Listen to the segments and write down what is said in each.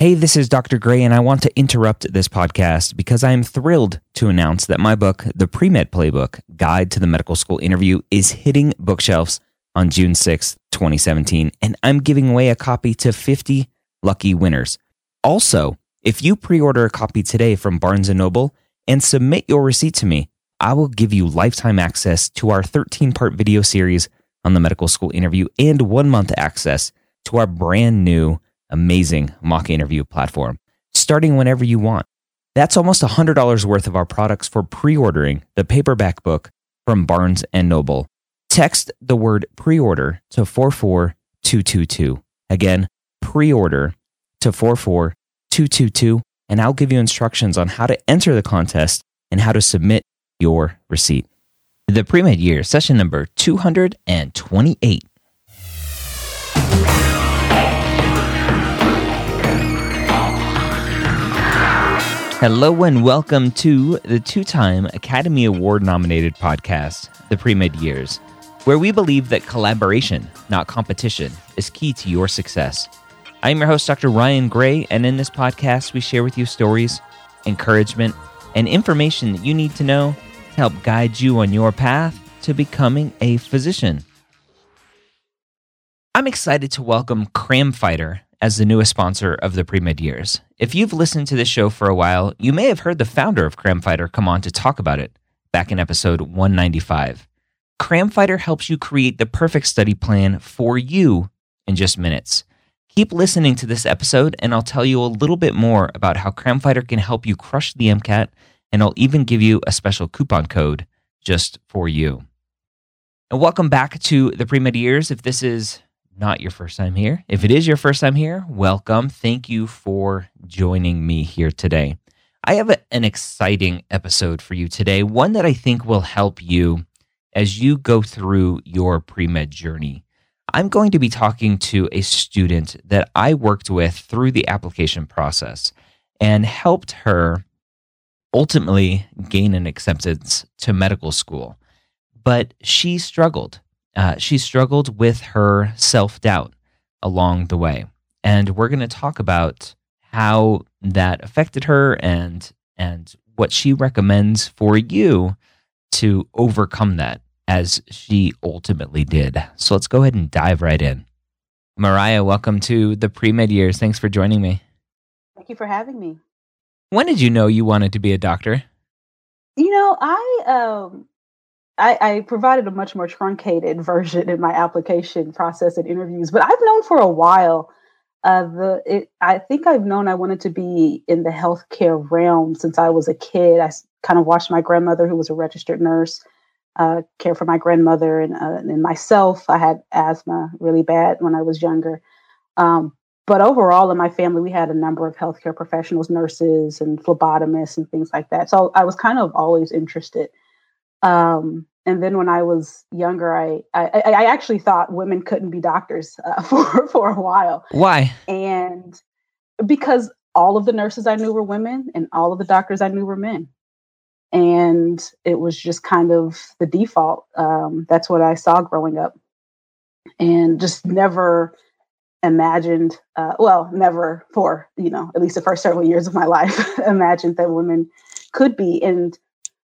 Hey, this is Dr. Gray, and I want to interrupt this podcast because I am thrilled to announce that my book, The Pre-Med Playbook, Guide to the Medical School Interview, is hitting bookshelves on June 6th, 2017, and I'm giving away a copy to 50 lucky winners. Also, if you pre-order a copy today from Barnes & Noble and submit your receipt to me, I will give you lifetime access to our 13-part video series on the medical school interview and 1 month access to our brand new, amazing mock interview platform, starting whenever you want. That's almost $100 worth of our products for pre-ordering the paperback book from Barnes & Noble. Text the word pre-order to 44222. Again, pre-order to 44222, and I'll give you instructions on how to enter the contest and how to submit your receipt. The Pre-Med Year, session number 228. Hello and welcome to the two-time Academy Award-nominated podcast, The Pre-Med Years, where we believe that collaboration, not competition, is key to your success. I am your host, Dr. Ryan Gray, and in this podcast, we share with you stories, encouragement, and information that you need to know to help guide you on your path to becoming a physician. I'm excited to welcome Cram Fighter as the newest sponsor of the Pre-Med Years. If you've listened to this show for a while, you may have heard the founder of Cram Fighter come on to talk about it back in episode 195. Cram Fighter helps you create the perfect study plan for you in just minutes. Keep listening to this episode, and I'll tell you a little bit more about how Cram Fighter can help you crush the MCAT, and I'll even give you a special coupon code just for you. And welcome back to the Pre-Med Years. If this is not your first time here, if it is your first time here, welcome. Thank you for joining me here today. I have an exciting episode for you today, one that I think will help you as you go through your pre-med journey. I'm going to be talking to a student that I worked with through the application process and helped her ultimately gain an acceptance to medical school. But she struggled. She struggled with her self-doubt along the way. And we're going to talk about how that affected her and what she recommends for you to overcome that, as she ultimately did. So let's go ahead and dive right in. Mariah, welcome to the Pre-Med Years. Thanks for joining me. Thank you for having me. When did you know you wanted to be a doctor? You know, I provided a much more truncated version in my application process and interviews, but I've known for a while. I think I've known I wanted to be in the healthcare realm since I was a kid. I kind of watched my grandmother, who was a registered nurse, care for my grandmother and myself. I had asthma really bad when I was younger. But overall in my family, we had a number of healthcare professionals, nurses and phlebotomists and things like that. So I was kind of always interested. And then when I was younger, I actually thought women couldn't be doctors for a while. Why? And because all of the nurses I knew were women and all of the doctors I knew were men. And it was just kind of the default. That's what I saw growing up, and just never imagined, never for, at least the first several years of my life, imagined that women could be. And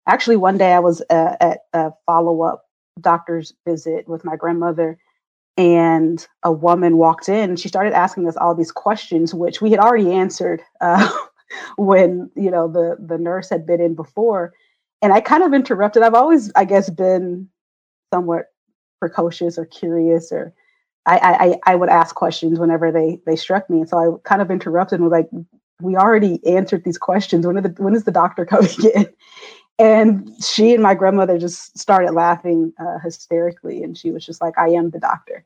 actually, one day I was at a follow-up doctor's visit with my grandmother, and a woman walked in. She started asking us all these questions, which we had already answered when, the nurse had been in before. And I kind of interrupted. I've always, I guess, been somewhat precocious or curious, or I would ask questions whenever they struck me. And so I kind of interrupted and was like, we already answered these questions. When is the doctor coming in? And she and my grandmother just started laughing hysterically. And she was just like, I am the doctor.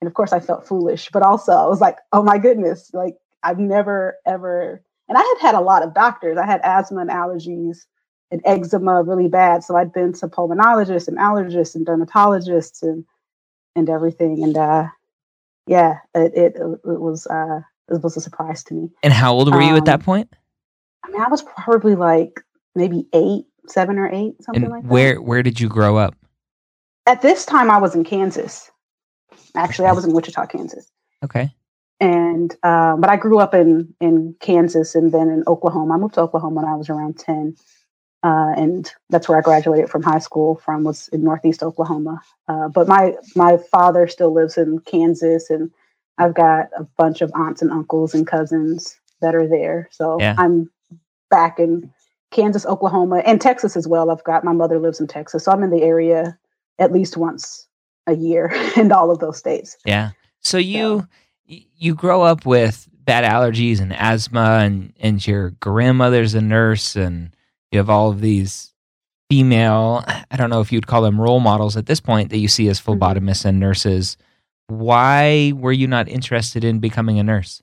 And of course I felt foolish, but also I was like, oh my goodness, like I've never ever, and I had had a lot of doctors. I had asthma and allergies and eczema really bad. So I'd been to pulmonologists and allergists and dermatologists and everything. And it was a surprise to me. And how old were you at that point? I mean, I was probably like maybe 7 or 8, something like that. Where did you grow up? At this time, I was in Kansas. Actually, I was in Wichita, Kansas. Okay. And but I grew up in Kansas and then in Oklahoma. I moved to Oklahoma when I was around 10. And that's where I graduated from high school was in Northeast Oklahoma. But my father still lives in Kansas, and I've got a bunch of aunts and uncles and cousins that are there. So yeah. I'm back in Kansas, Oklahoma, and Texas as well. I've got, my mother lives in Texas. So I'm in the area at least once a year in all of those states. Yeah. So you grow up with bad allergies and asthma and your grandmother's a nurse, and you have all of these female, I don't know if you'd call them role models at this point, that you see as phlebotomists and nurses. Why were you not interested in becoming a nurse?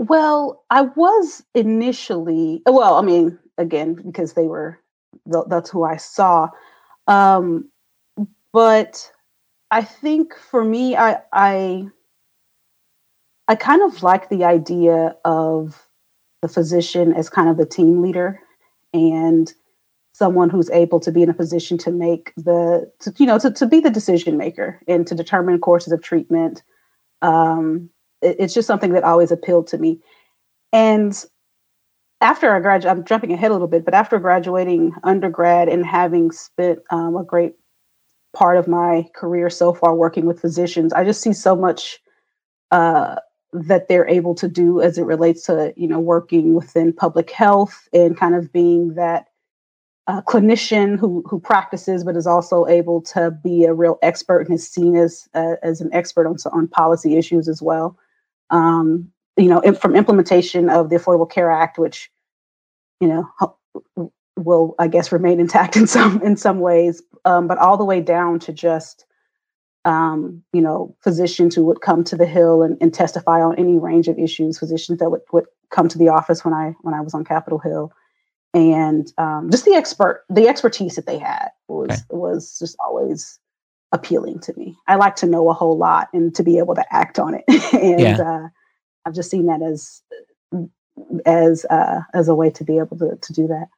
Well, I was initially, again, because they were, that's who I saw. But I think for me, I kind of like the idea of the physician as kind of the team leader and someone who's able to be in a position to make to be the decision maker and to determine courses of treatment. It's just something that always appealed to me. And after I graduated, I'm jumping ahead a little bit, but after graduating undergrad and having spent a great part of my career so far working with physicians, I just see so much, that they're able to do as it relates to, working within public health and kind of being that clinician who practices, but is also able to be a real expert and is seen as an expert on policy issues as well. From implementation of the Affordable Care Act, which, will, I guess, remain intact in some ways, but all the way down to just physicians who would come to the Hill and testify on any range of issues, physicians that would come to the office when I was on Capitol Hill. And just the expertise that they had was just always appealing to me. I like to know a whole lot and to be able to act on it. I've just seen that as a way to be able to do that.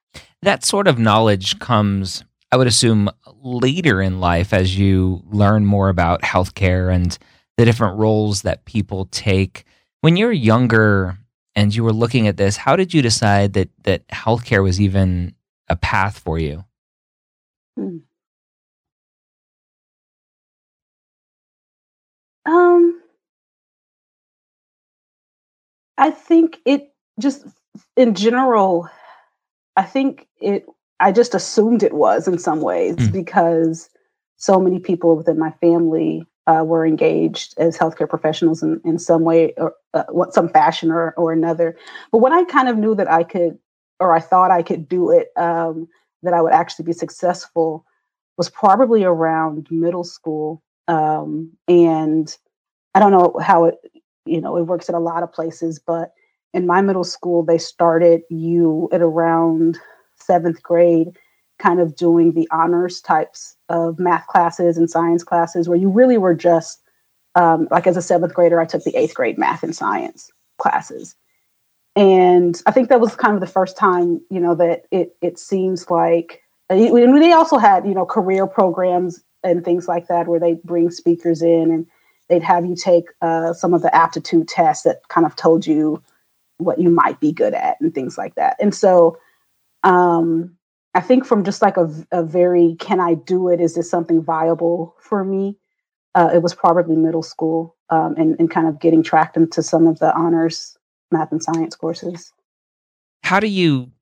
That sort of knowledge comes, I would assume, later in life as you learn more about healthcare and the different roles that people take. When you're younger and you were looking at this, how did you decide that healthcare was even a path for you? I think it just, in general, I just assumed it was in some ways because so many people within my family were engaged as healthcare professionals in some way or some fashion or another. But when I kind of knew that I could, or I thought I could do it, that I would actually be successful, was probably around middle school. And I don't know how it works at a lot of places, but in my middle school, they started you at around 7th grade, kind of doing the honors types of math classes and science classes where you really were just, like as a 7th grader, I took the 8th grade math and science classes. And I think that was kind of the first time, you know, that it seems like, and they also had, you know, career programs and things like that, where they bring speakers in and they'd have you take some of the aptitude tests that kind of told you what you might be good at and things like that. And so I think from just like a very, can I do it? Is this something viable for me? It was probably middle school and kind of getting tracked into some of the honors math and science courses. How did you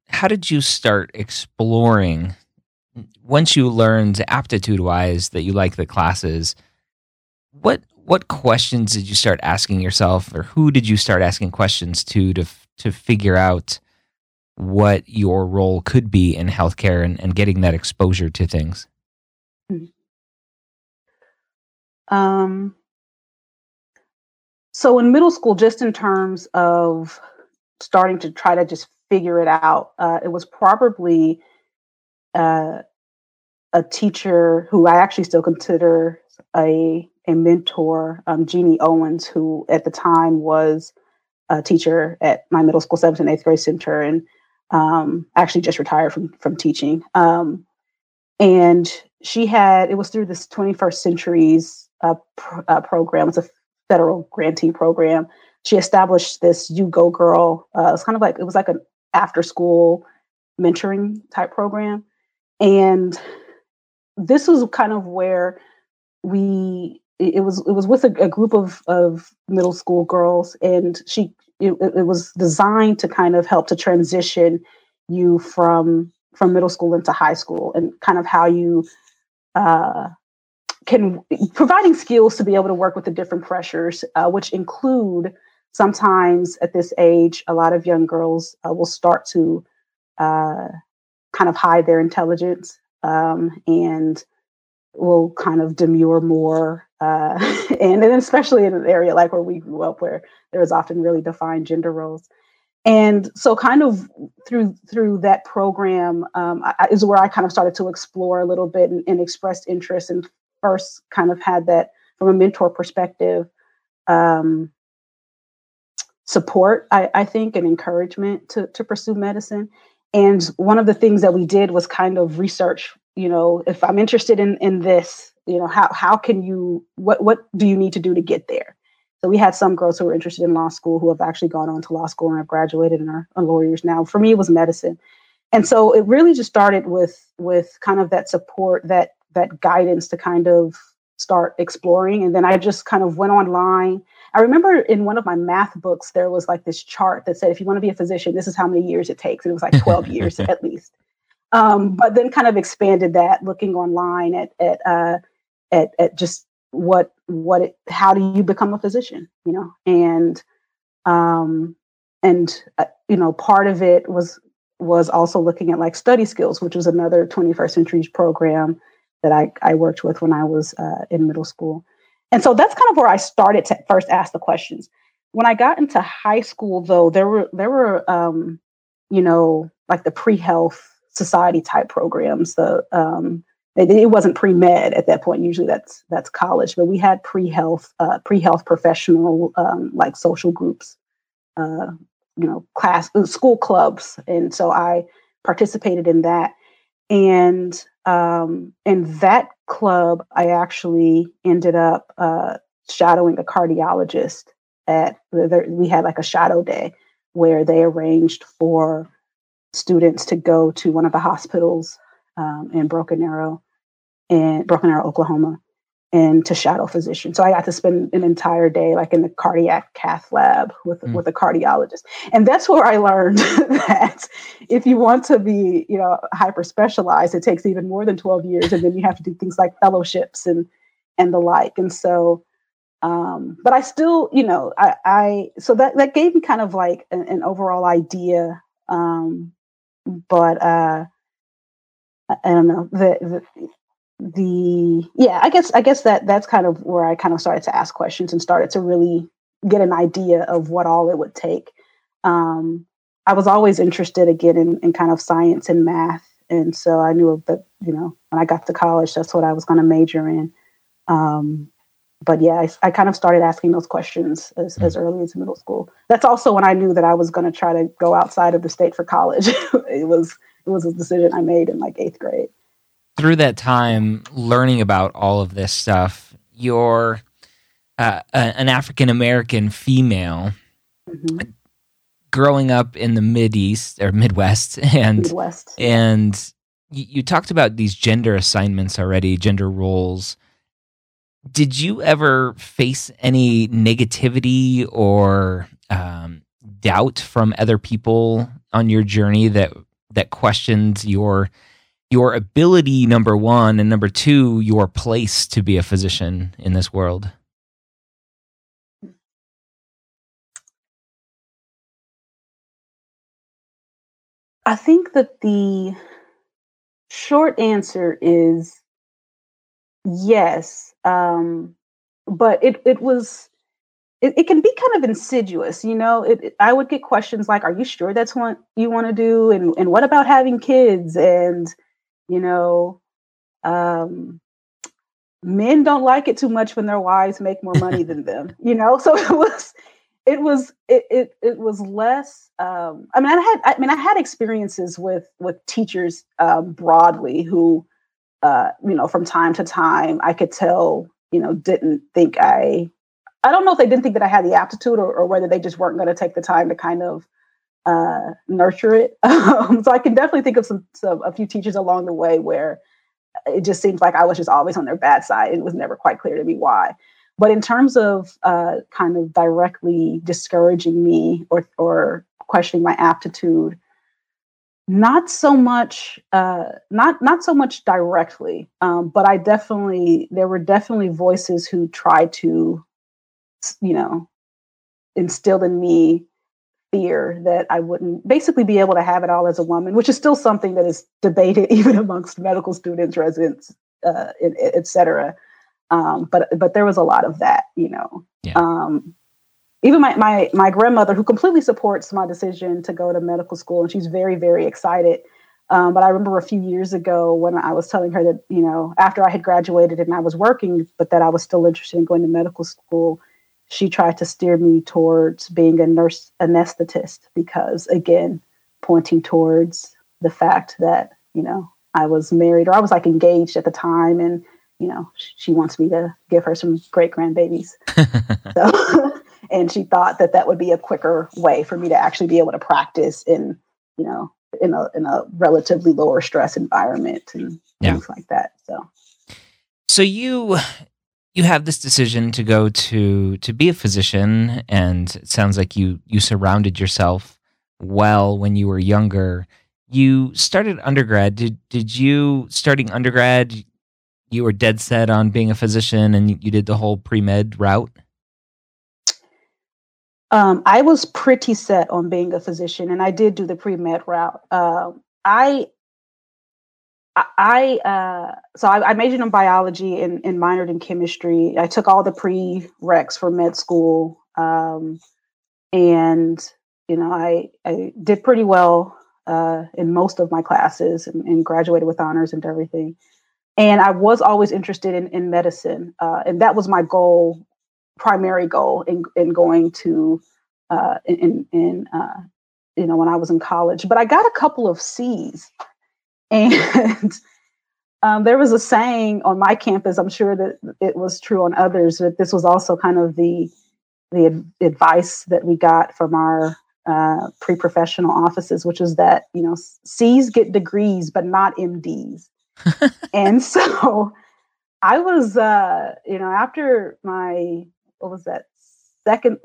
start exploring, once you learned aptitude-wise that you like the classes, what questions did you start asking yourself, or who did you start asking questions to figure out what your role could be in healthcare and getting that exposure to things? So in middle school, just in terms of starting to try to just figure it out, it was probably a teacher who I actually still consider a mentor, Jeannie Owens, who at the time was a teacher at my middle school 7th and 8th grade center, and actually just retired from teaching. And she had, it was through this 21st Century's program. It's a federal grantee program. She established this You Go Girl. It's kind of like, it was like an after school mentoring type program. And this was kind of where it was with a group of middle school girls, and it was designed to kind of help to transition you from middle school into high school, and kind of how you can, providing skills to be able to work with the different pressures, which include sometimes at this age, a lot of young girls will start to kind of hide their intelligence and will kind of demure more. And then especially in an area like where we grew up, where there was often really defined gender roles. And so kind of through that program is where I kind of started to explore a little bit and expressed interest, and first kind of had that from a mentor perspective, support, I think, and encouragement to pursue medicine. And one of the things that we did was kind of research, you know, if I'm interested in this, you know, how can you, what do you need to do to get there? So we had some girls who were interested in law school who have actually gone on to law school and have graduated and are lawyers now. For me, it was medicine. And so it really just started with kind of that support, that guidance to kind of start exploring. And then I just kind of went online. I remember in one of my math books, there was like this chart that said, if you want to be a physician, this is how many years it takes. And it was like 12 years at least. But then kind of expanded that, looking online at just how do you become a physician, you know? And you know, part of it was also looking at like study skills, which was another 21st Century's program that I worked with when I was in middle school. And so that's kind of where I started to first ask the questions. When I got into high school, though, there were you know, like the pre-health society type programs. It wasn't pre-med at that point. Usually that's college, but we had pre-health professional, like social groups, you know, school clubs. And so I participated in that. And in that club, I actually ended up shadowing a cardiologist we had like a shadow day where they arranged for students to go to one of the hospitals in Broken Arrow, Oklahoma, and to shadow physicians. So I got to spend an entire day like in the cardiac cath lab with a cardiologist. And that's where I learned that if you want to be, you know, hyper specialized, it takes even more than 12 years. And then you have to do things like fellowships and the like. And so, but I still, you know, so that gave me kind of like an overall idea. But, I don't know, I guess that's kind of where I kind of started to ask questions and started to really get an idea of what all it would take. I was always interested again in kind of science and math. And so I knew that, you know, when I got to college, that's what I was going to major in. But yeah, I kind of started asking those questions as early as middle school. That's also when I knew that I was going to try to go outside of the state for college. It was a decision I made in like eighth grade. Through that time, learning about all of this stuff, you're an African-American female mm-hmm. growing up in the Midwest. And you talked about these gender assignments already, gender roles. Did you ever face any negativity or doubt from other people on your journey that questioned your ability, number one, and number two, your place to be a physician in this world? I think that the short answer is yes, but it can be kind of insidious, you know. I would get questions like, "Are you sure that's what you want to do?" And what about having kids? And you know, men don't like it too much when their wives make more money than them, you know. So it was less. I had experiences with teachers broadly who. You know, from time to time, I could tell, you know, I don't know if they didn't think that I had the aptitude or whether they just weren't going to take the time to kind of nurture it. So I can definitely think of a few teachers along the way where it just seems like I was just always on their bad side. And it was never quite clear to me why. But in terms of kind of directly discouraging me or questioning my aptitude, Not so much directly, but there were definitely voices who tried to, you know, instill in me fear that I wouldn't basically be able to have it all as a woman, which is still something that is debated even amongst medical students, residents, et cetera. But there was a lot of that, you know. Yeah. Even my grandmother, who completely supports my decision to go to medical school, and she's very, very excited. But I remember a few years ago when I was telling her that, you know, after I had graduated and I was working, but that I was still interested in going to medical school, she tried to steer me towards being a nurse anesthetist because, again, pointing towards the fact that, you know, I was married or I was like engaged at the time. And, you know, she wants me to give her some great grandbabies. So... And she thought that would be a quicker way for me to actually be able to practice in, you know, in a relatively lower stress environment and things like that. So you have this decision to go to be a physician, and it sounds like you surrounded yourself well when you were younger. You started undergrad. Did you starting undergrad? You were dead set on being a physician, and you did the whole pre-med route. I was pretty set on being a physician, and I did do the pre-med route. I majored in biology and minored in chemistry. I took all the prereqs for med school, and you know I did pretty well in most of my classes and graduated with honors and everything. And I was always interested in medicine, and that was my goal. Primary goal in going to you know, when I was in college. But I got a couple of C's, and there was a saying on my campus. I'm sure that it was true on others, that this was also kind of the advice that we got from our pre-professional offices, which is that, you know, C's get degrees, but not MDs. And so I was you know, after my second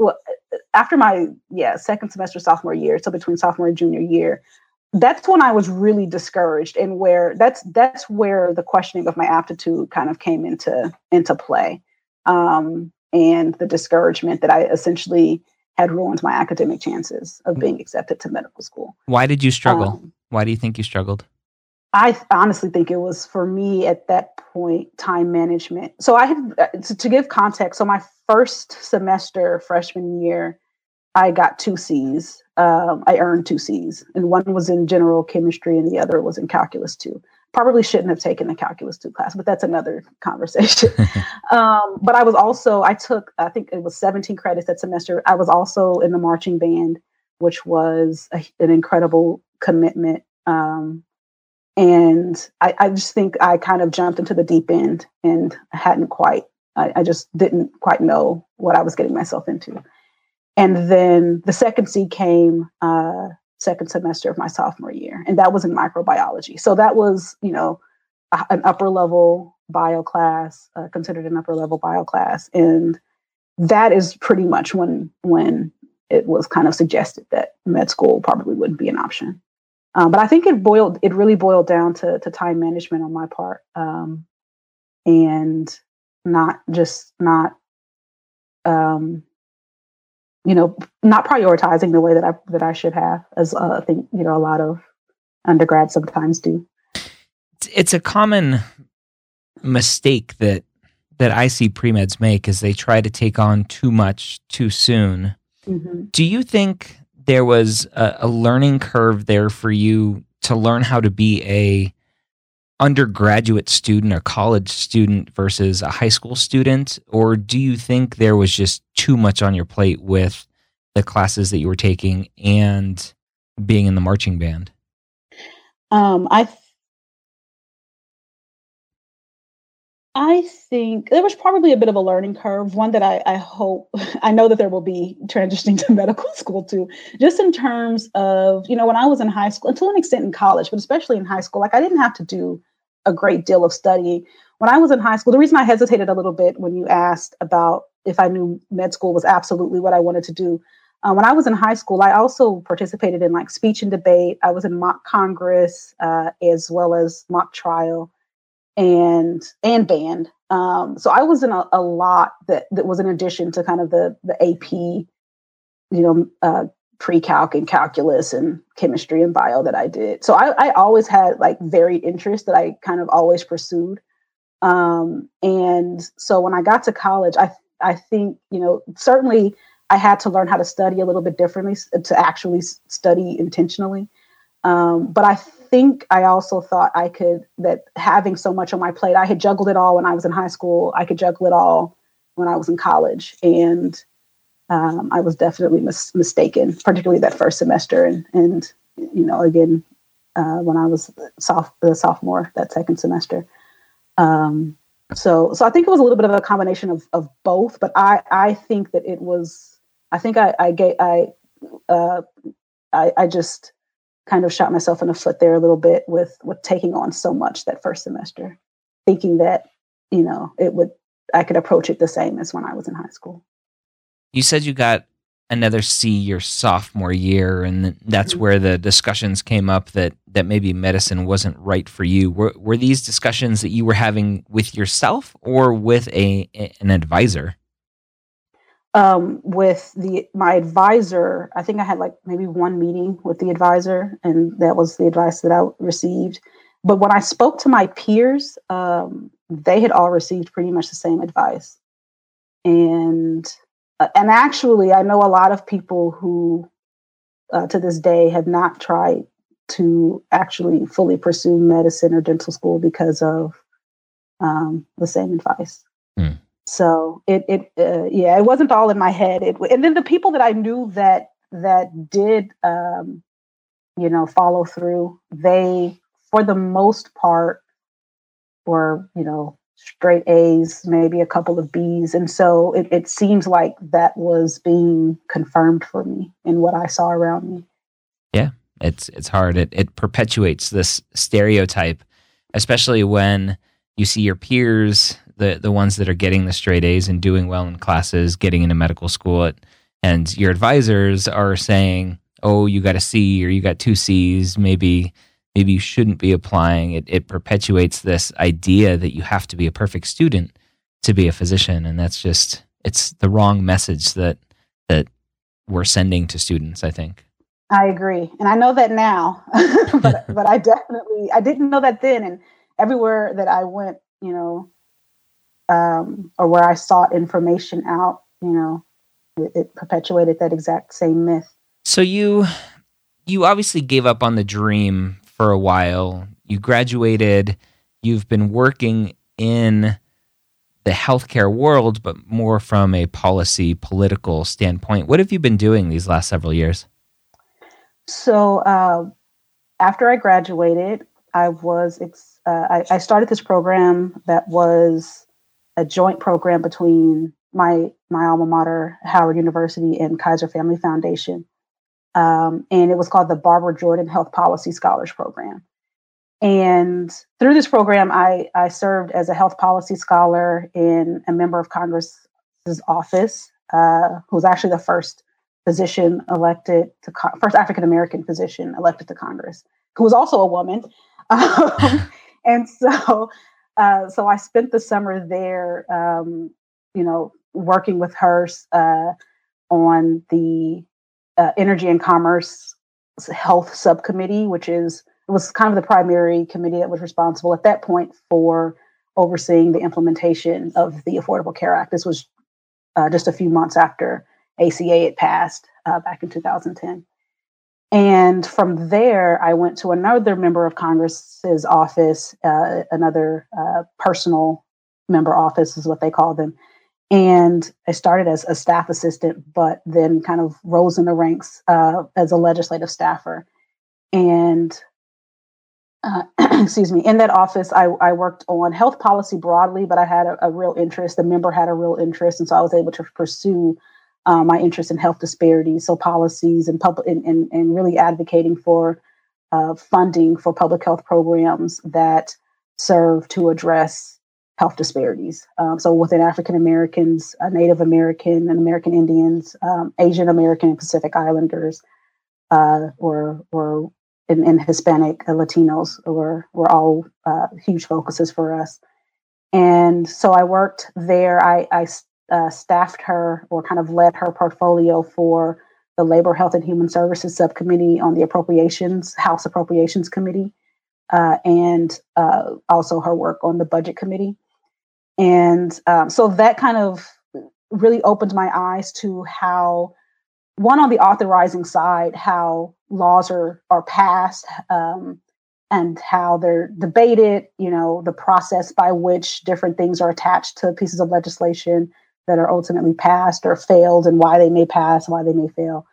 semester sophomore year, so between sophomore and junior year, that's when I was really discouraged, and where that's where the questioning of my aptitude kind of came into play, and the discouragement that I essentially had ruined my academic chances of being accepted to medical school. Why did you struggle? Why do you think you struggled? I honestly think it was, for me at that point, time management. So I had to give context. So my first semester, freshman year, I got 2 C's. I earned 2 C's, and one was in general chemistry and the other was in calculus 2. probably shouldn't have taken the calculus 2 class, but that's another conversation. But I was also, I think it was 17 credits that semester. I was also in the marching band, which was an incredible commitment. And I just think I kind of jumped into the deep end and I just didn't quite know what I was getting myself into. And then the second seed came second semester of my sophomore year, and that was in microbiology. So that was, an upper level bio class, considered an upper level bio class. And that is pretty much when it was kind of suggested that med school probably wouldn't be an option. But I think it really boiled down to time management on my part, and not prioritizing the way that I should have, as I think, a lot of undergrads sometimes do. It's a common mistake that I see pre-meds make is they try to take on too much too soon. Mm-hmm. Do you think there was a learning curve there for you to learn how to be a undergraduate student or college student versus a high school student? Or do you think there was just too much on your plate with the classes that you were taking and being in the marching band? I think there was probably a bit of a learning curve, one that I know that there will be transitioning to medical school too, just in terms of, when I was in high school, and to an extent in college, but especially in high school, I didn't have to do a great deal of studying. When I was in high school, the reason I hesitated a little bit when you asked about if I knew med school was absolutely what I wanted to do. When I was in high school, I also participated in speech and debate. I was in mock Congress, as well as mock trial and band. So I was in a lot that was in addition to kind of the AP, pre-calc and calculus and chemistry and bio that I did. So I always had varied interests that I kind of always pursued. And so when I got to college, I think, certainly I had to learn how to study a little bit differently, to actually study intentionally. But I think I also thought that having so much on my plate, I had juggled it all when I was in high school. I could juggle it all when I was in college. And I was definitely mistaken, particularly that first semester. And again, when I was the sophomore, that second semester. So I think it was a little bit of a combination of both, but I think that it was, I think I just kind of shot myself in the foot there a little bit with taking on so much that first semester, thinking that, I could approach it the same as when I was in high school. You said you got another C your sophomore year, and that's mm-hmm. where the discussions came up that maybe medicine wasn't right for you. Were these discussions that you were having with yourself or with an advisor? With my advisor, I think I had maybe one meeting with the advisor, and that was the advice that I received. But when I spoke to my peers, they had all received pretty much the same advice. And actually, I know a lot of people who to this day have not tried to actually fully pursue medicine or dental school because of the same advice. Mm. So it wasn't all in my head. And then the people that I knew that did, follow through, they, for the most part, were, straight A's, maybe a couple of B's. And so it seems like that was being confirmed for me in what I saw around me. Yeah, it's hard. It perpetuates this stereotype, especially when you see your peers, the ones that are getting the straight A's and doing well in classes, getting into medical school, and your advisors are saying, oh, you got a C or you got 2 C's, maybe you shouldn't be applying. It perpetuates this idea that you have to be a perfect student to be a physician, and that's just, it's the wrong message that we're sending to students, I think. I agree, and I know that now, but I didn't know that then, and everywhere that I went, or where I sought information out, it perpetuated that exact same myth. So you obviously gave up on the dream for a while. you graduated, you've been working in the healthcare world, but more from a policy, political standpoint. What have you been doing these last several years? So after I graduated, I was I started this program that was a joint program between my alma mater, Howard University, and Kaiser Family Foundation. And it was called the Barbara Jordan Health Policy Scholars Program. And through this program, I served as a health policy scholar in a member of Congress's office, who was actually the first African-American physician elected to Congress, who was also a woman. And so I spent the summer there, working with her on the Energy and Commerce Health Subcommittee, which was kind of the primary committee that was responsible at that point for overseeing the implementation of the Affordable Care Act. This was just a few months after ACA had passed back in 2010. And from there, I went to another member of Congress's office, another personal member office is what they call them. And I started as a staff assistant, but then kind of rose in the ranks as a legislative staffer. And in that office, I worked on health policy broadly, but I had a real interest. The member had a real interest. And so I was able to pursue my interest in health disparities. So policies and really advocating for funding for public health programs that serve to address health disparities. So within African Americans, Native American and American Indians, Asian American and Pacific Islanders, or Hispanic Latinos were all huge focuses for us. And so I worked there. I staffed her, or kind of led her portfolio for the Labor Health and Human Services Subcommittee on the House Appropriations Committee, and also her work on the Budget Committee. And so that kind of really opened my eyes to how, one, on the authorizing side, how laws are passed and how they're debated, the process by which different things are attached to pieces of legislation that are ultimately passed or failed, and why they may pass, why they may fail.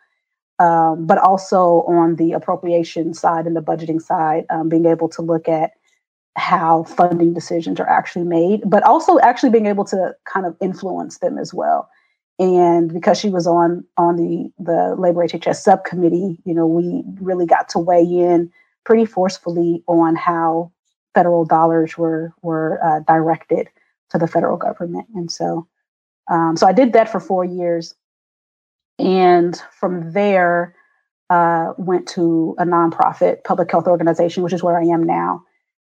But also on the appropriation side and the budgeting side, being able to look at how funding decisions are actually made, but also actually being able to kind of influence them as well. And because she was on the Labor HHS subcommittee, we really got to weigh in pretty forcefully on how federal dollars were directed to the federal government. And so, so I did that for 4 years, and from there went to a nonprofit public health organization, which is where I am now.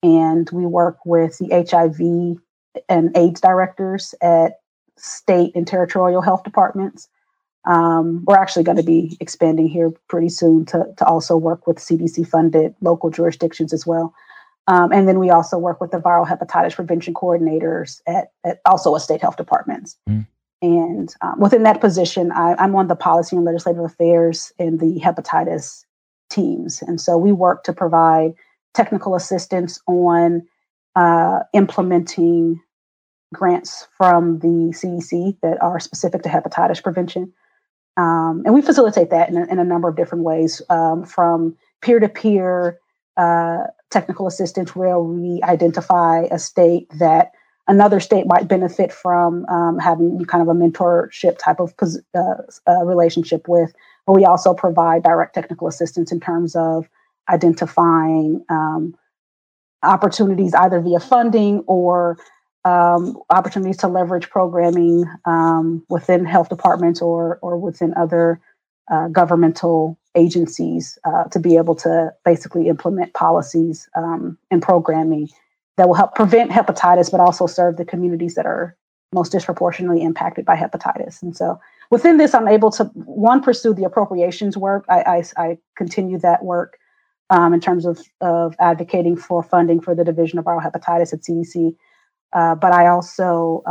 And we work with the HIV and AIDS directors at state and territorial health departments. We're actually going to be expanding here pretty soon to also work with CDC-funded local jurisdictions as well. And then we also work with the viral hepatitis prevention coordinators at also at state health departments. Mm. And within that position, I'm on the policy and legislative affairs and the hepatitis teams. And so we work to provide technical assistance on implementing grants from the CDC that are specific to hepatitis prevention. And we facilitate that in a number of different ways, from peer-to-peer technical assistance, where we identify a state that another state might benefit from having kind of a mentorship type of relationship with. But we also provide direct technical assistance in terms of identifying opportunities, either via funding or opportunities to leverage programming within health departments or within other governmental agencies to be able to basically implement policies and programming that will help prevent hepatitis, but also serve the communities that are most disproportionately impacted by hepatitis. And so within this, I'm able to, one, pursue the appropriations work. I continue that work in terms of advocating for funding for the Division of Viral Hepatitis at CDC. But I also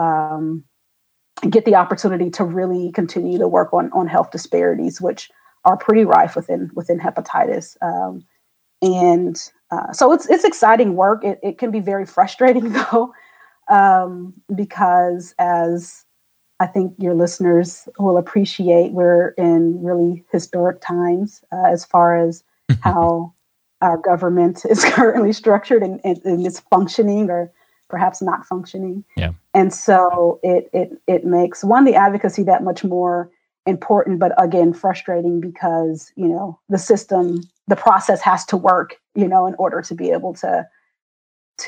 get the opportunity to really continue to work on health disparities, which are pretty rife within hepatitis. And so it's exciting work. It can be very frustrating though, because as I think your listeners will appreciate, we're in really historic times as far as how our government is currently structured and is functioning or perhaps not functioning. Yeah. And so it makes one, the advocacy that much more important, but again, frustrating because, you know, the system, the process has to work, you know, in order to be able to,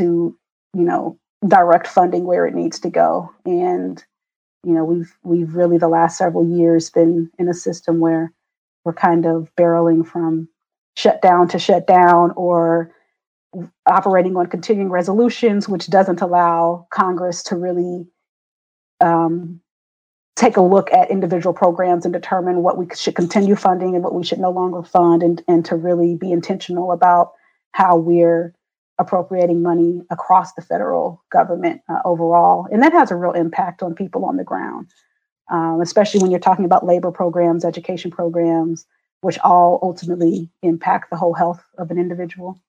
you know, direct funding where it needs to go. And, you know, we've really the last several years been in a system where we're kind of barreling from shutdown to shutdown or operating on continuing resolutions, which doesn't allow Congress to really take a look at individual programs and determine what we should continue funding and what we should no longer fund, and to really be intentional about how we're appropriating money across the federal government overall. And that has a real impact on people on the ground, especially when you're talking about labor programs, education programs, which all ultimately impact the whole health of an individual.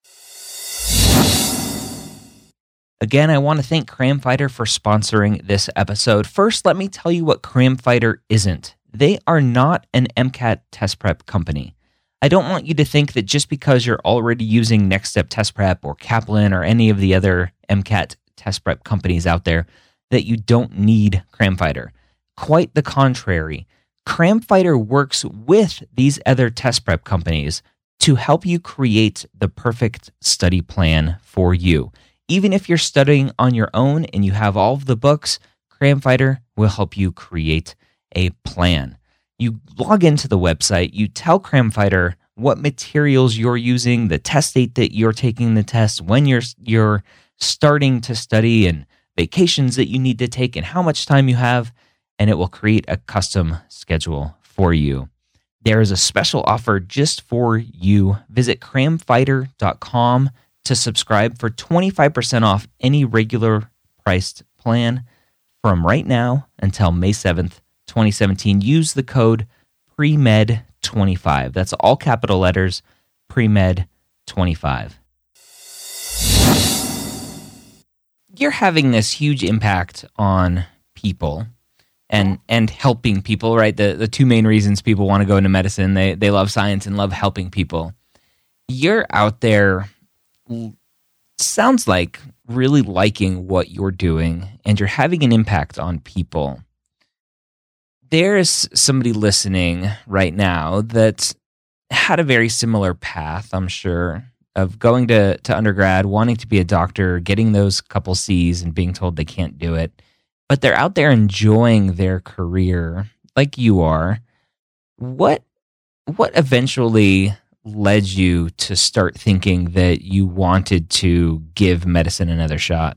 Again, I want to thank Cram Fighter for sponsoring this episode. First, let me tell you what Cram Fighter isn't. They are not an MCAT test prep company. I don't want you to think that just because you're already using Next Step Test Prep or Kaplan or any of the other MCAT test prep companies out there that you don't need Cram Fighter. Quite the contrary. Cram Fighter works with these other test prep companies to help you create the perfect study plan for you. Even if you're studying on your own and you have all of the books, Cram Fighter will help you create a plan. You log into the website, you tell Cram Fighter what materials you're using, the test date that you're taking the test, when you're starting to study, and vacations that you need to take, and how much time you have, and it will create a custom schedule for you. There is a special offer just for you. Visit cramfighter.com to subscribe for 25% off any regular priced plan from right now until May 7th, 2017. Use the code PREMED25. That's all capital letters, PREMED25. You're having this huge impact on people and helping people, right? The two main reasons people want to go into medicine, they love science and love helping people. You're out there, sounds like, really liking what you're doing, and you're having an impact on people. There's somebody listening right now that had a very similar path, I'm sure, of going to undergrad, wanting to be a doctor, getting those couple C's and being told they can't do it, but they're out there enjoying their career like you are. What eventually led you to start thinking that you wanted to give medicine another shot?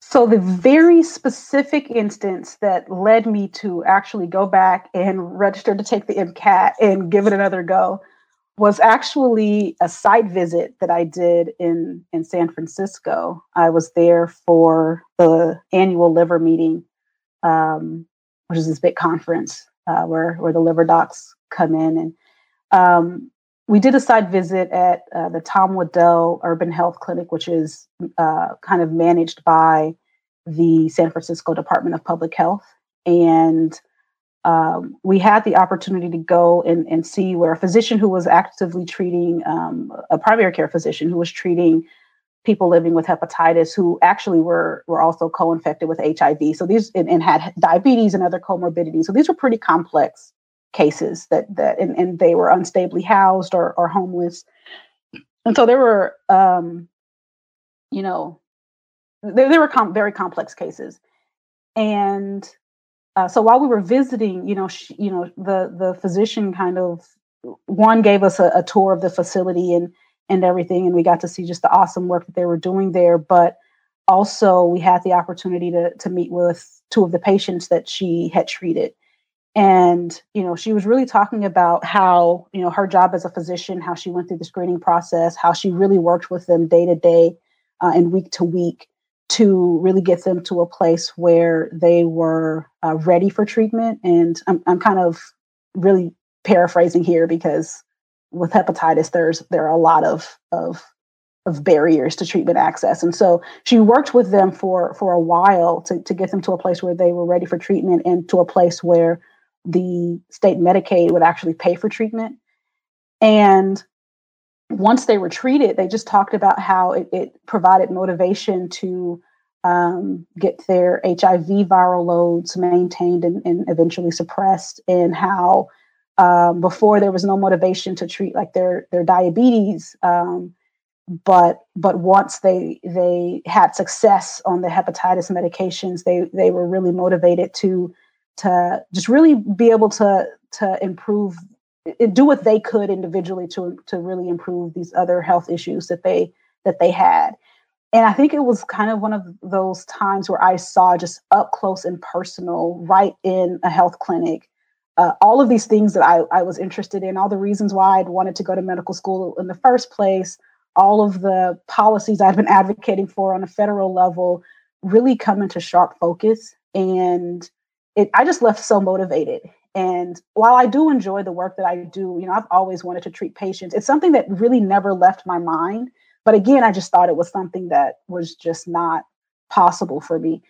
So the very specific instance that led me to actually go back and register to take the MCAT and give it another go was actually a site visit that I did in San Francisco. I was there for the annual Liver Meeting, which is this big conference where the liver docs come in, and we did a site visit at the Tom Waddell Urban Health Clinic, which is kind of managed by the San Francisco Department of Public Health. And we had the opportunity to go and see where a physician who was actively treating, a primary care physician who was treating people living with hepatitis who actually were also co-infected with HIV. So these and had diabetes and other comorbidities. So these were pretty complex cases that they were unstably housed or homeless. And so there were, very complex cases. And so while we were visiting, the physician kind of, one gave us a tour of the facility and everything. And we got to see just the awesome work that they were doing there. But also we had the opportunity to meet with two of the patients that she had treated. And, you know, she was really talking about how, you know, her job as a physician, how she went through the screening process, how she really worked with them day to day and week to week to really get them to a place where they were ready for treatment. And I'm kind of really paraphrasing here because with hepatitis, there are a lot of barriers to treatment access. And so she worked with them for a while to get them to a place where they were ready for treatment and to a place where the state Medicaid would actually pay for treatment. And once they were treated, they just talked about how it provided motivation to get their HIV viral loads maintained and eventually suppressed, and how before there was no motivation to treat like their diabetes. But once they had success on the hepatitis medications, they were really motivated to just really be able to improve, do what they could individually to really improve these other health issues that they had. And I think it was kind of one of those times where I saw just up close and personal, right in a health clinic, all of these things that I was interested in, all the reasons why I'd wanted to go to medical school in the first place, all of the policies I'd been advocating for on a federal level really come into sharp focus. And I just left so motivated. And while I do enjoy the work that I do, I've always wanted to treat patients. It's something that really never left my mind. But again, I just thought it was something that was just not possible for me.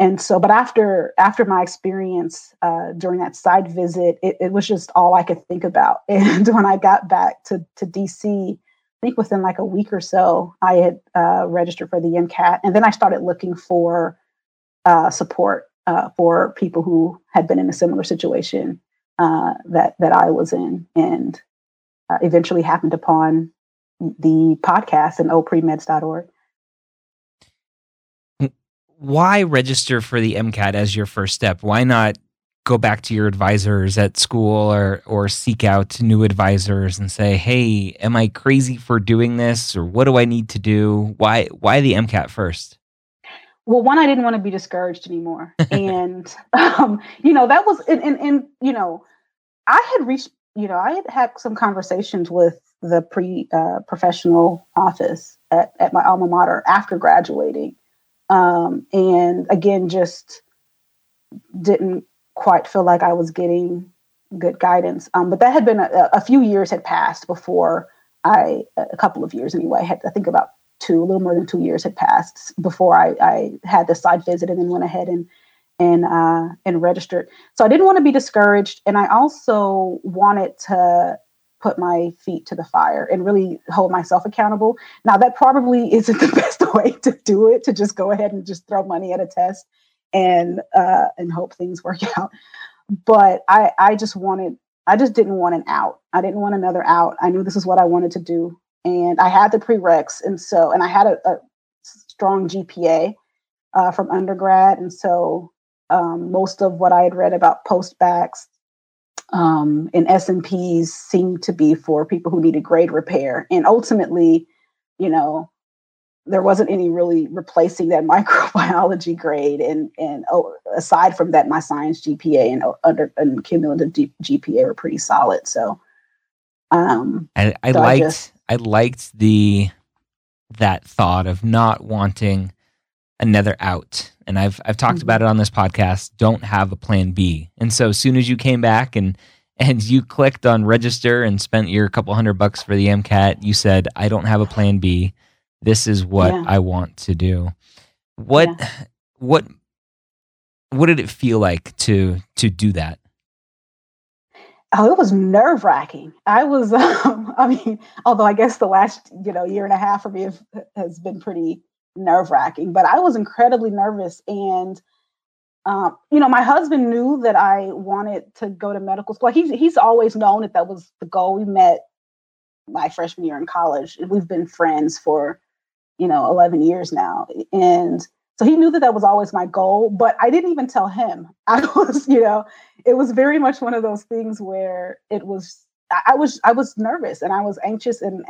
And so, but after my experience during that site visit, it was just all I could think about. And when I got back to DC, I think within like a week or so, I had registered for the MCAT. And then I started looking for support for people who had been in a similar situation that I was in, and eventually happened upon the podcast and oldpremeds.org. Why register for the MCAT as your first step? Why not go back to your advisors at school or seek out new advisors and say, hey, am I crazy for doing this? Or what do I need to do? Why the MCAT first? Well, one, I didn't want to be discouraged anymore. And, that was, and I had reached, I had had some conversations with the professional office at my alma mater after graduating. And again, just didn't quite feel like I was getting good guidance. But that had been a few years had passed before a couple of years anyway, I think about a little more than 2 years had passed before I had the site visit, and then went ahead and registered. So I didn't want to be discouraged. And I also wanted to put my feet to the fire and really hold myself accountable. Now, that probably isn't the best way to do it, to just go ahead and just throw money at a test and hope things work out. But I just didn't want an out. I didn't want another out. I knew this is what I wanted to do. And I had the prereqs. And I had a strong GPA from undergrad. And so most of what I had read about post-backs and S&Ps seemed to be for people who needed grade repair. And ultimately, there wasn't any really replacing that microbiology grade. And aside from that, my science GPA and cumulative GPA were pretty solid. So I liked that thought of not wanting another out. And I've talked about it on this podcast, don't have a plan B. And so as soon as you came back and you clicked on register and spent your couple $100 for the MCAT, you said, I don't have a plan B. This is what I want to do. What did it feel like to do that? Oh, it was nerve wracking. I was, although I guess the last, year and a half for me has been pretty nerve wracking, but I was incredibly nervous. And, my husband knew that I wanted to go to medical school. He's always known that was the goal. We met my freshman year in college, and we've been friends for, 11 years now. And so he knew that was always my goal, but I didn't even tell him. I was, it was very much one of those things where it was, I was nervous, and I was anxious, and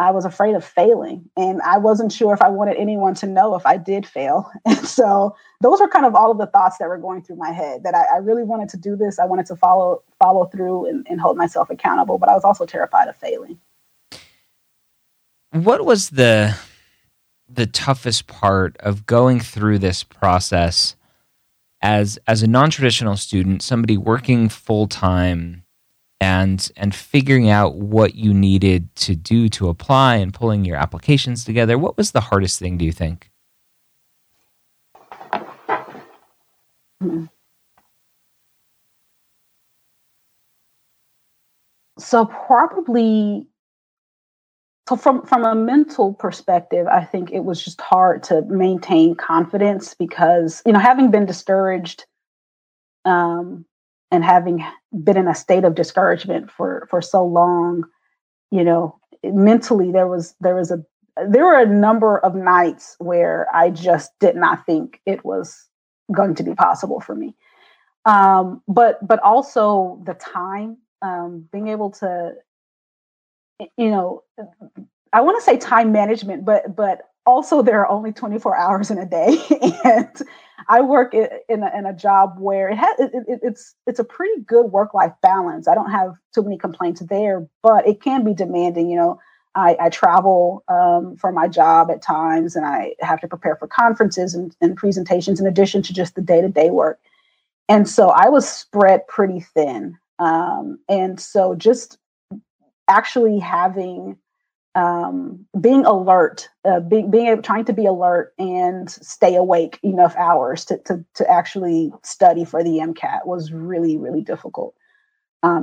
I was afraid of failing. And I wasn't sure if I wanted anyone to know if I did fail. And so those were kind of all of the thoughts that were going through my head, that I really wanted to do this. I wanted to follow through and hold myself accountable, but I was also terrified of failing. What was the toughest part of going through this process as a non-traditional student, somebody working full-time and figuring out what you needed to do to apply and pulling your applications together? What was the hardest thing, do you think? So probably, from a mental perspective, I think it was just hard to maintain confidence because, you know, having been discouraged and having been in a state of discouragement for so long, you know, mentally there were a number of nights where I just did not think it was going to be possible for me. But also the time, being able to, you know, I want to say time management, but also there are only 24 hours in a day. And I work in a job where it's a pretty good work-life balance. I don't have too many complaints there, but it can be demanding. You know, I travel for my job at times, and I have to prepare for conferences and presentations in addition to just the day-to-day work. And so I was spread pretty thin. And so just actually having, being alert, trying to be alert and stay awake enough hours to actually study for the MCAT was really, really difficult.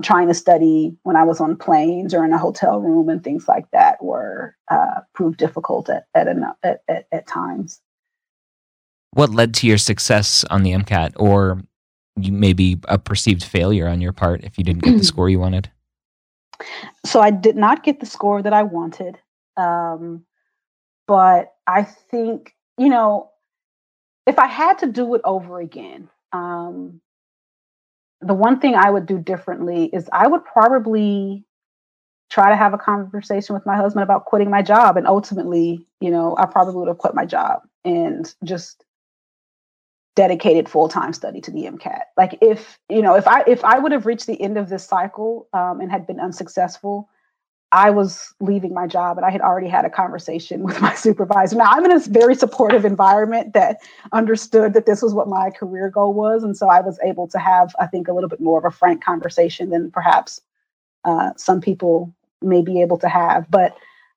Trying to study when I was on planes or in a hotel room and things like that were proved difficult at times. What led to your success on the MCAT, or maybe a perceived failure on your part if you didn't get the score you wanted? So I did not get the score that I wanted, but I think, you know, if I had to do it over again, the one thing I would do differently is I would probably try to have a conversation with my husband about quitting my job. And ultimately, you know, I probably would have quit my job and just dedicated full-time study to the MCAT. Like if I would have reached the end of this cycle and had been unsuccessful, I was leaving my job, and I had already had a conversation with my supervisor. Now, I'm in a very supportive environment that understood that this was what my career goal was. And so I was able to have, I think, a little bit more of a frank conversation than perhaps some people may be able to have. But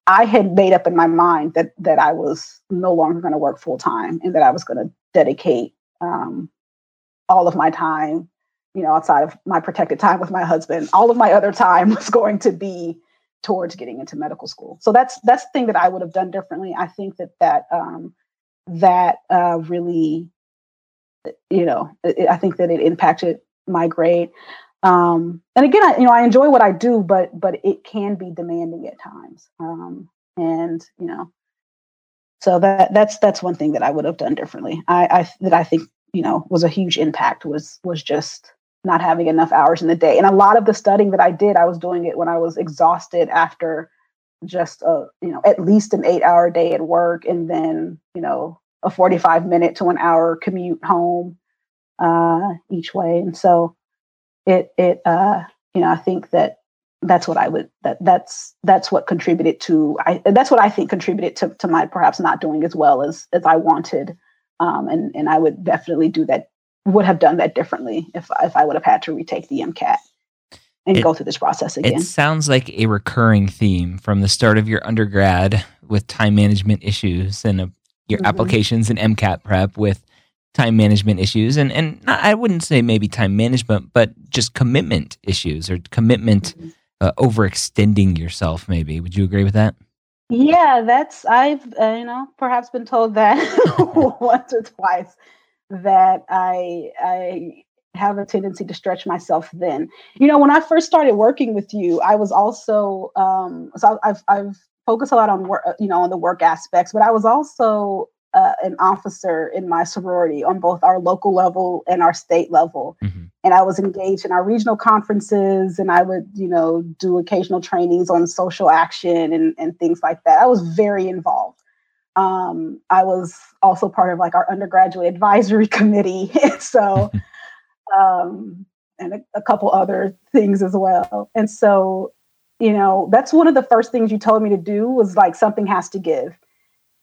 I had made up in my mind that I was no longer going to work full-time and that I was going to dedicate all of my time, you know, outside of my protected time with my husband. All of my other time was going to be towards getting into medical school. So that's the thing that I would have done differently. I think that really, you know, I think that it impacted my grade. And again, I enjoy what I do, but it can be demanding at times. And, you know, so that's one thing that I would have done differently. I think, you know, was a huge impact was just not having enough hours in the day. And a lot of the studying that I did, I was doing it when I was exhausted after just at least an 8-hour day at work. And then, you know, a 45-minute to 1-hour commute home, each way. And so I think that's what I think contributed to my perhaps not doing as well as I wanted. And I would definitely would have done that differently if I would have had to retake the MCAT and go through this process again. It sounds like a recurring theme from the start of your undergrad with time management issues and your applications and MCAT prep with time management issues. And I wouldn't say maybe time management, but just commitment issues or commitment, overextending yourself maybe. Would you agree with that? Yeah, I've perhaps been told that once or twice, that I have a tendency to stretch myself thin. You know, when I first started working with you, I was also, I've focused a lot on work, you know, on the work aspects, but I was also an officer in my sorority on both our local level and our state level. Mm-hmm. And I was engaged in our regional conferences, and I would, you know, do occasional trainings on social action and things like that. I was very involved. I was also part of like our undergraduate advisory committee. So, and a couple other things as well. And so, you know, that's one of the first things you told me to do was like, something has to give.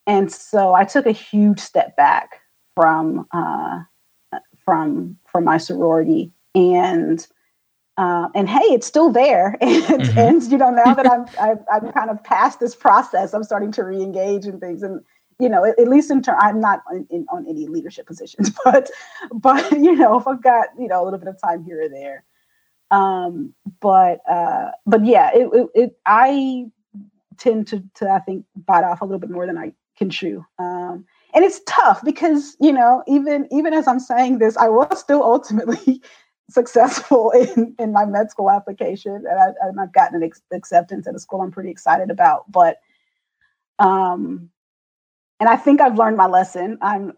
And so I took a huge step back from my sorority, and And hey, it's still there. And you know, now that I'm kind of past this process, I'm starting to reengage in things. And you know, at least in terms, I'm not on any leadership positions, but you know, if I've got a little bit of time here or there. But yeah, I tend to I think bite off a little bit more than I can chew. And it's tough because even as I'm saying this, I was still ultimately successful in my med school application, and I've gotten an acceptance at a school I'm pretty excited about. But and I think I've learned my lesson. I'm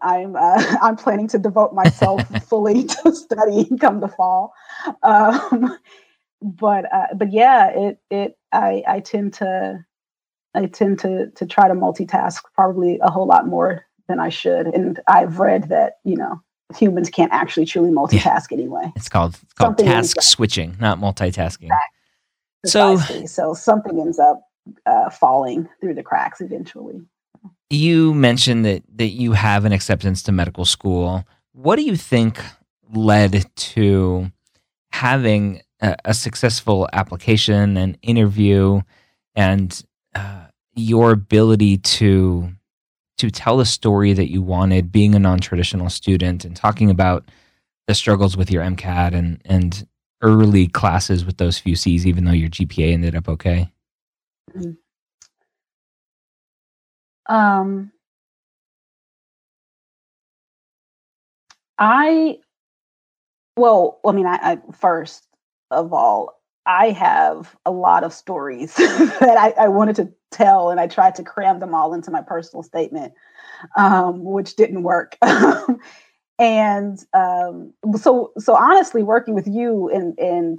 planning to devote myself fully to studying come the fall. But yeah, I tend to try to multitask probably a whole lot more than I should, and I've read that humans can't actually truly multitask anyway. It's called task switching, not multitasking. Exactly. So something ends up falling through the cracks eventually. You mentioned that you have an acceptance to medical school. What do you think led to having a successful application and interview, and your ability to tell the story that you wanted, being a non-traditional student and talking about the struggles with your MCAT and early classes with those few Cs, even though your GPA ended up okay? First of all, I have a lot of stories that I wanted to tell, and I tried to cram them all into my personal statement, which didn't work. So honestly, working with you and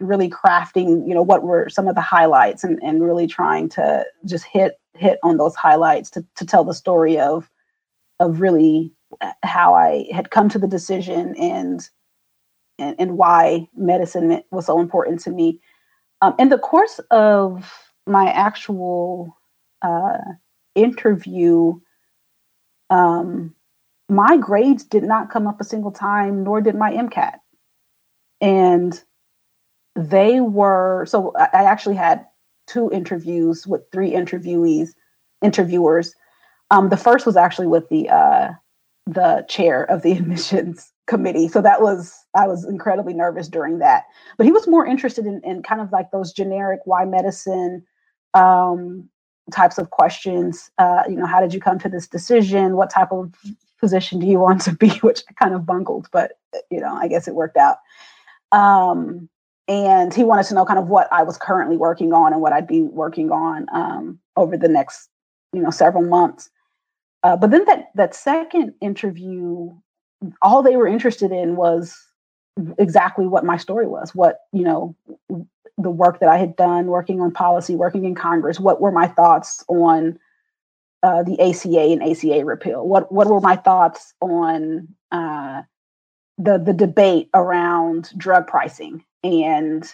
really crafting, what were some of the highlights, and really trying to just hit on those highlights to tell the story of really how I had come to the decision and why medicine was so important to me. In the course of my actual interview, my grades did not come up a single time, nor did my MCAT. And they were, so I actually had two interviews with three interviewers. The first was actually with the chair of the admissions committee. So I was incredibly nervous during that, but he was more interested in kind of like those generic why medicine types of questions. How did you come to this decision? What type of physician do you want to be? Which I kind of bungled, but I guess it worked out. And he wanted to know kind of what I was currently working on and what I'd be working on over the next, several months. But then that second interview, all they were interested in was exactly what my story was, what, the work that I had done, working on policy, working in Congress, what were my thoughts on the ACA and ACA repeal? What were my thoughts on the debate around drug pricing? And,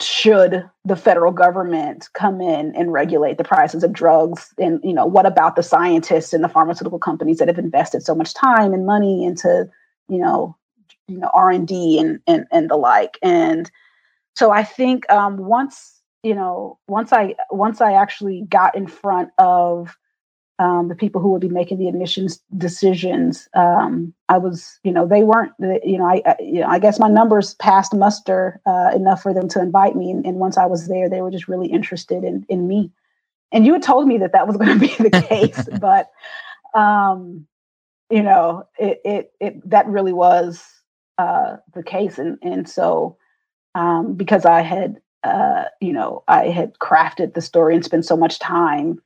should the federal government come in and regulate the prices of drugs? And, what about the scientists and the pharmaceutical companies that have invested so much time and money into, R&D and the like? And so I think once I actually got in front of the people who would be making the admissions decisions, I was, they weren't, I guess my numbers passed muster enough for them to invite me. And once I was there, they were just really interested in me. And you had told me that was going to be the case, but, that really was the case. And so because I had, I had crafted the story and spent so much time,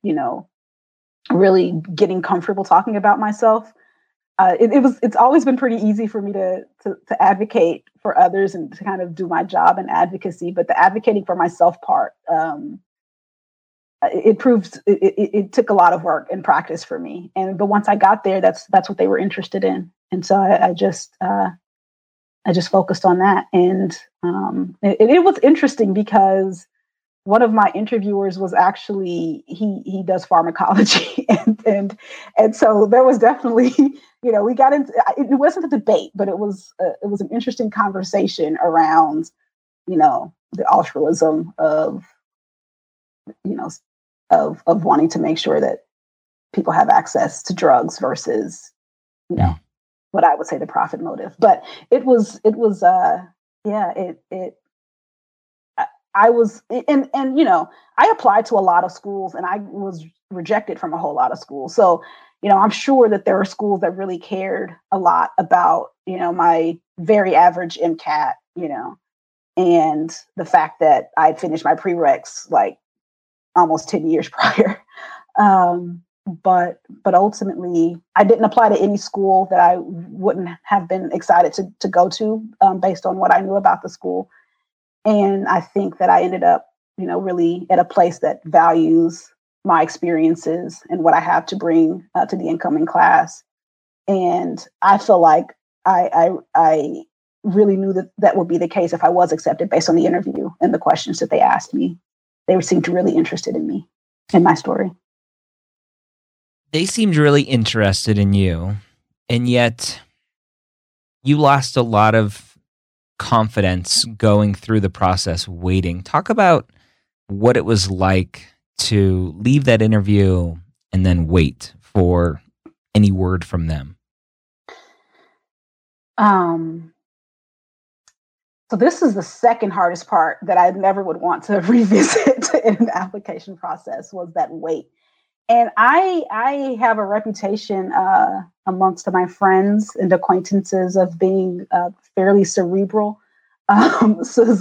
really getting comfortable talking about myself. It's always been pretty easy for me to advocate for others and to kind of do my job in advocacy, but the advocating for myself part, it took a lot of work and practice for me. But once I got there, that's what they were interested in. And so I just focused on that. And it was interesting because one of my interviewers was actually, he does pharmacology. And so there was definitely, you know, we got into, it wasn't a debate, but it was an interesting conversation around, you know, the altruism of, you know, of wanting to make sure that people have access to drugs versus, you know, what I would say the profit motive. But I was, and you know, I applied to a lot of schools and I was rejected from a whole lot of schools. So, you know, I'm sure that there are schools that really cared a lot about, you know, my very average MCAT, you know, and the fact that I finished my prereqs like almost 10 years prior. But ultimately, I didn't apply to any school that I wouldn't have been excited to go to based on what I knew about the school. And I think that I ended up, you know, really at a place that values my experiences and what I have to bring to the incoming class. And I feel like I really knew that that would be the case if I was accepted based on the interview and the questions that they asked me. They seemed really interested in me and my story. They seemed really interested in you, and yet you lost a lot of confidence going through the process waiting. Talk about what it was like to leave that interview and then wait for any word from them. So this is the second hardest part that I never would want to revisit in the application process was that wait. And I have a reputation amongst my friends and acquaintances of being fairly cerebral. So is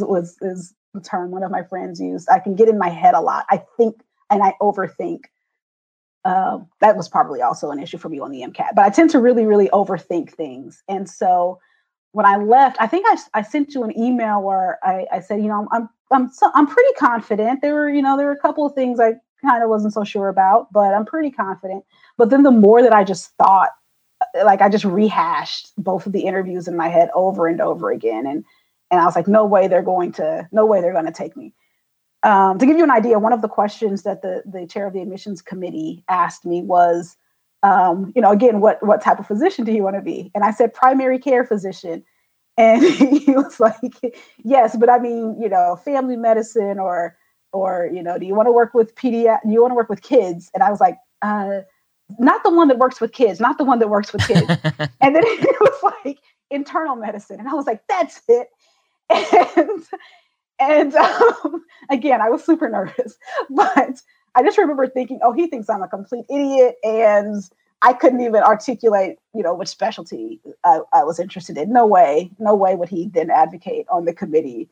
the term one of my friends used. I can get in my head a lot. I think and I overthink. That was probably also an issue for me on the MCAT. But I tend to really, really overthink things. And so when I left, I think I sent you an email where I said, you know, I'm pretty confident. There were a couple of things I kind of wasn't so sure about, but I'm pretty confident. But then the more that I just thought, like I just rehashed both of the interviews in my head over and over again. And I was like, no way they're going to take me. To give you an idea, one of the questions that the chair of the admissions committee asked me was, you know, again, what type of physician do you want to be? And I said, primary care physician. And he was like, yes, but I mean, you know, family medicine or, you know, do you want to work with kids? And I was like, not the one that works with kids. And then it was like internal medicine. And I was like, that's it. And again, I was super nervous, but I just remember thinking, oh, he thinks I'm a complete idiot. And I couldn't even articulate, you know, which specialty I was interested in. No way would he then advocate on the committee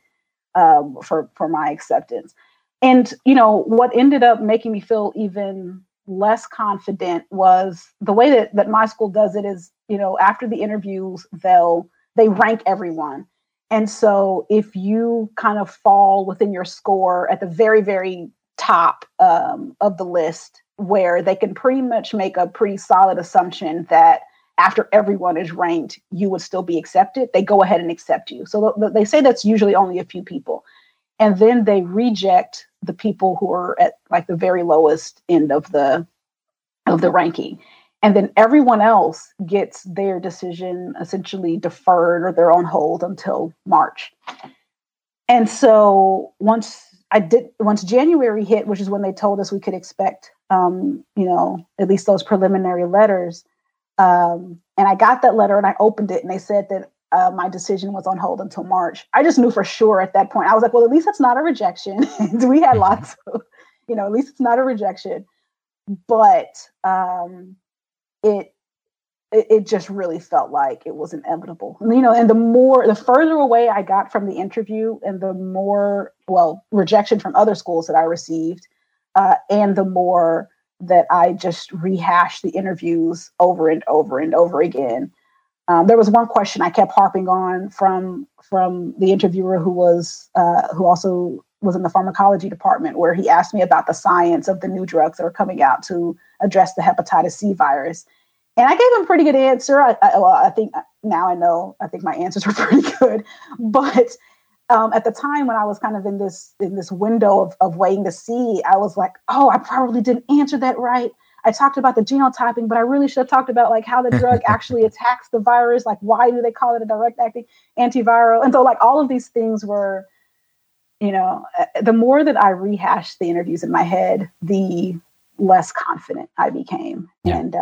for my acceptance. And, you know, what ended up making me feel even less confident was the way that my school does it is, you know, after the interviews, they rank everyone. And so if you kind of fall within your score at the very, very top of the list, where they can pretty much make a pretty solid assumption that after everyone is ranked, you would still be accepted, they go ahead and accept you. So they say that's usually only a few people. And then they reject the people who are at like the very lowest end of the ranking. And then everyone else gets their decision essentially deferred or they're on hold until March. And so once January hit, which is when they told us we could expect, you know, at least those preliminary letters. And I got that letter and I opened it and they said that my decision was on hold until March. I just knew for sure at that point. I was like, well, at least it's not a rejection. We had lots of, you know, at least it's not a rejection. But it just really felt like it was inevitable. You know, and the further away I got from the interview and the more, well, rejection from other schools that I received and the more that I just rehashed the interviews over and over and over again. There was one question I kept harping on from the interviewer who was who also was in the pharmacology department, where he asked me about the science of the new drugs that are coming out to address the hepatitis C virus. And I gave him a pretty good answer. I think my answers were pretty good. But at the time when I was kind of in this window of waiting to see, I was like, oh, I probably didn't answer that right. I talked about the genotyping, but I really should have talked about like how the drug actually attacks the virus. Like, why do they call it a direct acting antiviral? And so like all of these things were, you know, the more that I rehashed the interviews in my head, the less confident I became. Yeah. And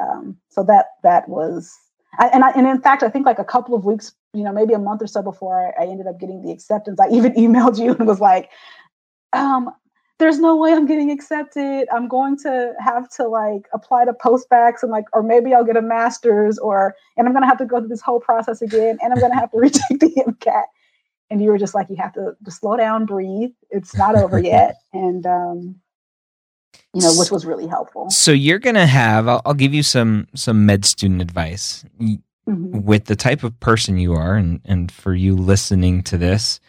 so that was, and in fact, I think like a couple of weeks, you know, maybe a month or so before I ended up getting the acceptance, I even emailed you and was like, there's no way I'm getting accepted. I'm going to have to like apply to postbacks and like, or maybe I'll get a master's and I'm going to have to go through this whole process again. And I'm going to have to retake the MCAT. And you were just like, you have to just slow down, breathe. It's not over yet. And, you know, which was really helpful. So you're going to have, I'll give you some med student advice. Mm-hmm. With the type of person you are, and for you listening to this,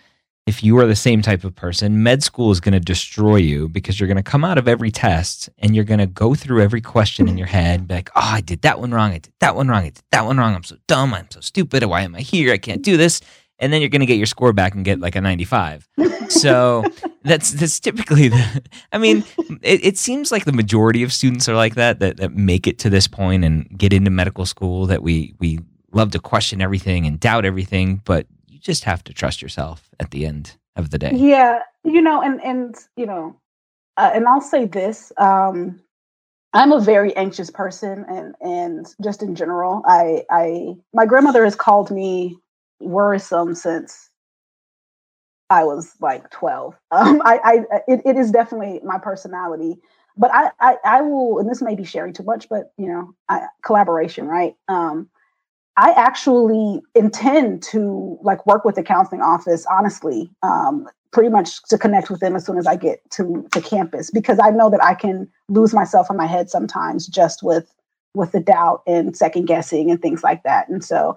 if you are the same type of person, med school is going to destroy you because you're going to come out of every test and you're going to go through every question in your head and be like, oh, I did that one wrong. I did that one wrong. I did that one wrong. I'm so dumb. I'm so stupid. Why am I here? I can't do this. And then you're going to get your score back and get like a 95. So that's typically it seems like the majority of students are like that make it to this point and get into medical school, that we love to question everything and doubt everything, but just have to trust yourself at the end of the day. Yeah. You know, and you know, and I'll say this, I'm a very anxious person and just in general, I, my grandmother has called me worrisome since I was like 12. It is definitely my personality, but I will, and this may be sharing too much, but you know, collaboration, right? I actually intend to like work with the counseling office, honestly, pretty much to connect with them as soon as I get to campus, because I know that I can lose myself in my head sometimes just with the doubt and second guessing and things like that. And so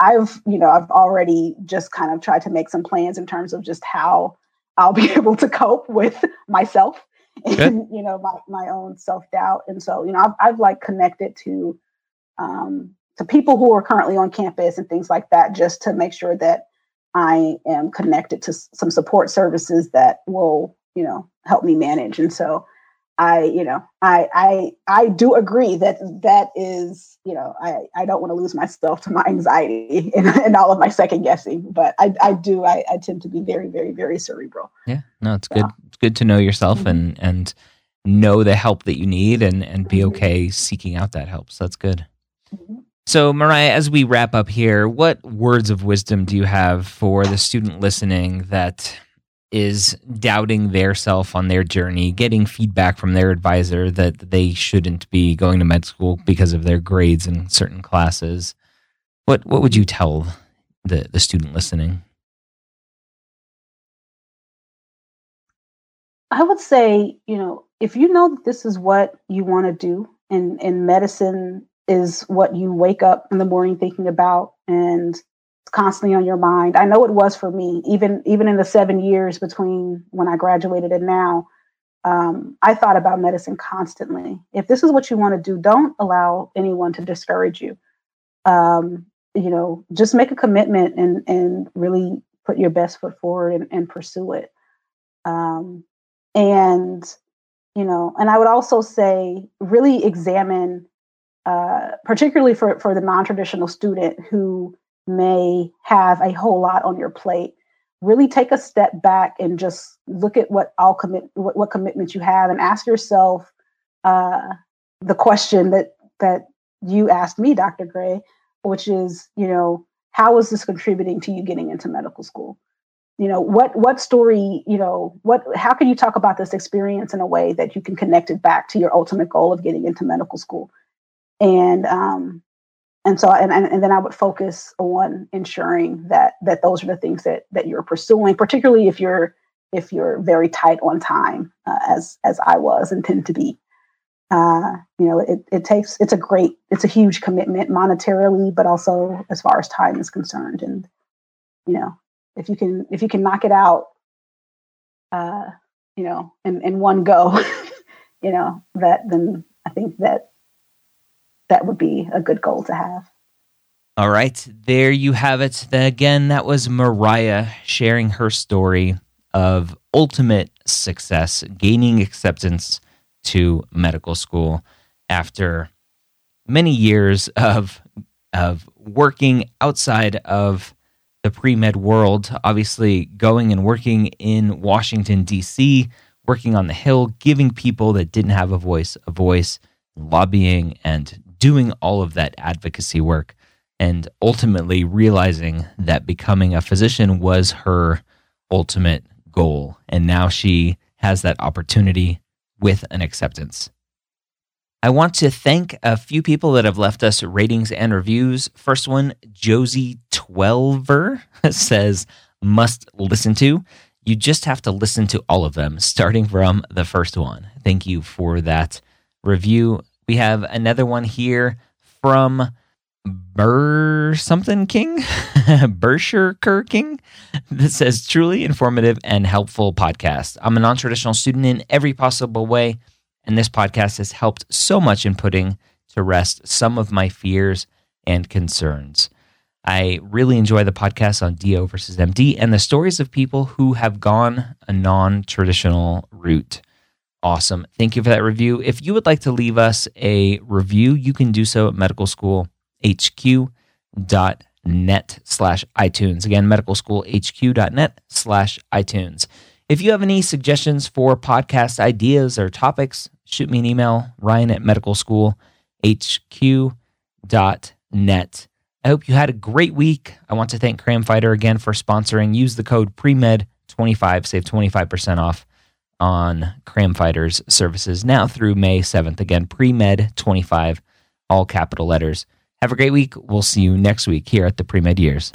I've already just kind of tried to make some plans in terms of just how I'll be able to cope with myself and, you know, my own self-doubt. And so, you know, I've like connected to people who are currently on campus and things like that, just to make sure that I am connected to some support services that will, you know, help me manage. And so I do agree that is, you know, I don't want to lose myself to my anxiety and all of my second guessing, but I tend to be very, very, very cerebral. Yeah, no, it's good. It's good to know yourself and know the help that you need and be okay seeking out that help. So that's good. Mm-hmm. So, Mariah, as we wrap up here, what words of wisdom do you have for the student listening that is doubting their self on their journey, getting feedback from their advisor that they shouldn't be going to med school because of their grades in certain classes? What would you tell the student listening? I would say, you know, if you know that this is what you want to do in medicine, is what you wake up in the morning thinking about and it's constantly on your mind. I know it was for me, even in the 7 years between when I graduated and now, I thought about medicine constantly. If this is what you want to do, don't allow anyone to discourage you. You know, just make a commitment and really put your best foot forward and pursue it. And, you know, and I would also say really examine, particularly for the non-traditional student who may have a whole lot on your plate, really take a step back and just look at what commitments you have and ask yourself the question that you asked me, Dr. Gray, which is, you know, how is this contributing to you getting into medical school? You know, what story, you know, how can you talk about this experience in a way that you can connect it back to your ultimate goal of getting into medical school? And then I would focus on ensuring that those are the things that you're pursuing, particularly if you're very tight on time, as I was and tend to be. You know, it's a huge commitment monetarily, but also as far as time is concerned. And, you know, if you can knock it out, you know, in one go, you know, then I think that would be a good goal to have. All right, there you have it. Again, that was Mariah sharing her story of ultimate success, gaining acceptance to medical school after many years of working outside of the pre-med world, obviously going and working in Washington, D.C., working on the Hill, giving people that didn't have a voice, lobbying and doing all of that advocacy work, and ultimately realizing that becoming a physician was her ultimate goal. And now she has that opportunity with an acceptance. I want to thank a few people that have left us ratings and reviews. First one, Josie Twelver says, must listen to. You just have to listen to all of them, starting from the first one. Thank you for that review. We have another one here from Bershker King that says, truly informative and helpful podcast. I'm a non-traditional student in every possible way, and this podcast has helped so much in putting to rest some of my fears and concerns. I really enjoy the podcast on DO versus MD and the stories of people who have gone a non-traditional route. Awesome. Thank you for that review. If you would like to leave us a review, you can do so at medicalschoolhq.net/iTunes. Again, medicalschoolhq.net/iTunes. If you have any suggestions for podcast ideas or topics, shoot me an email, ryan@medicalschoolhq.net. I hope you had a great week. I want to thank Cram Fighter again for sponsoring. Use the code PREMED25, save 25% off on Cram Fighter's services now through May 7th. Again, PREMED25, all capital letters. Have a great week. We'll see you next week here at the Pre-Med Years.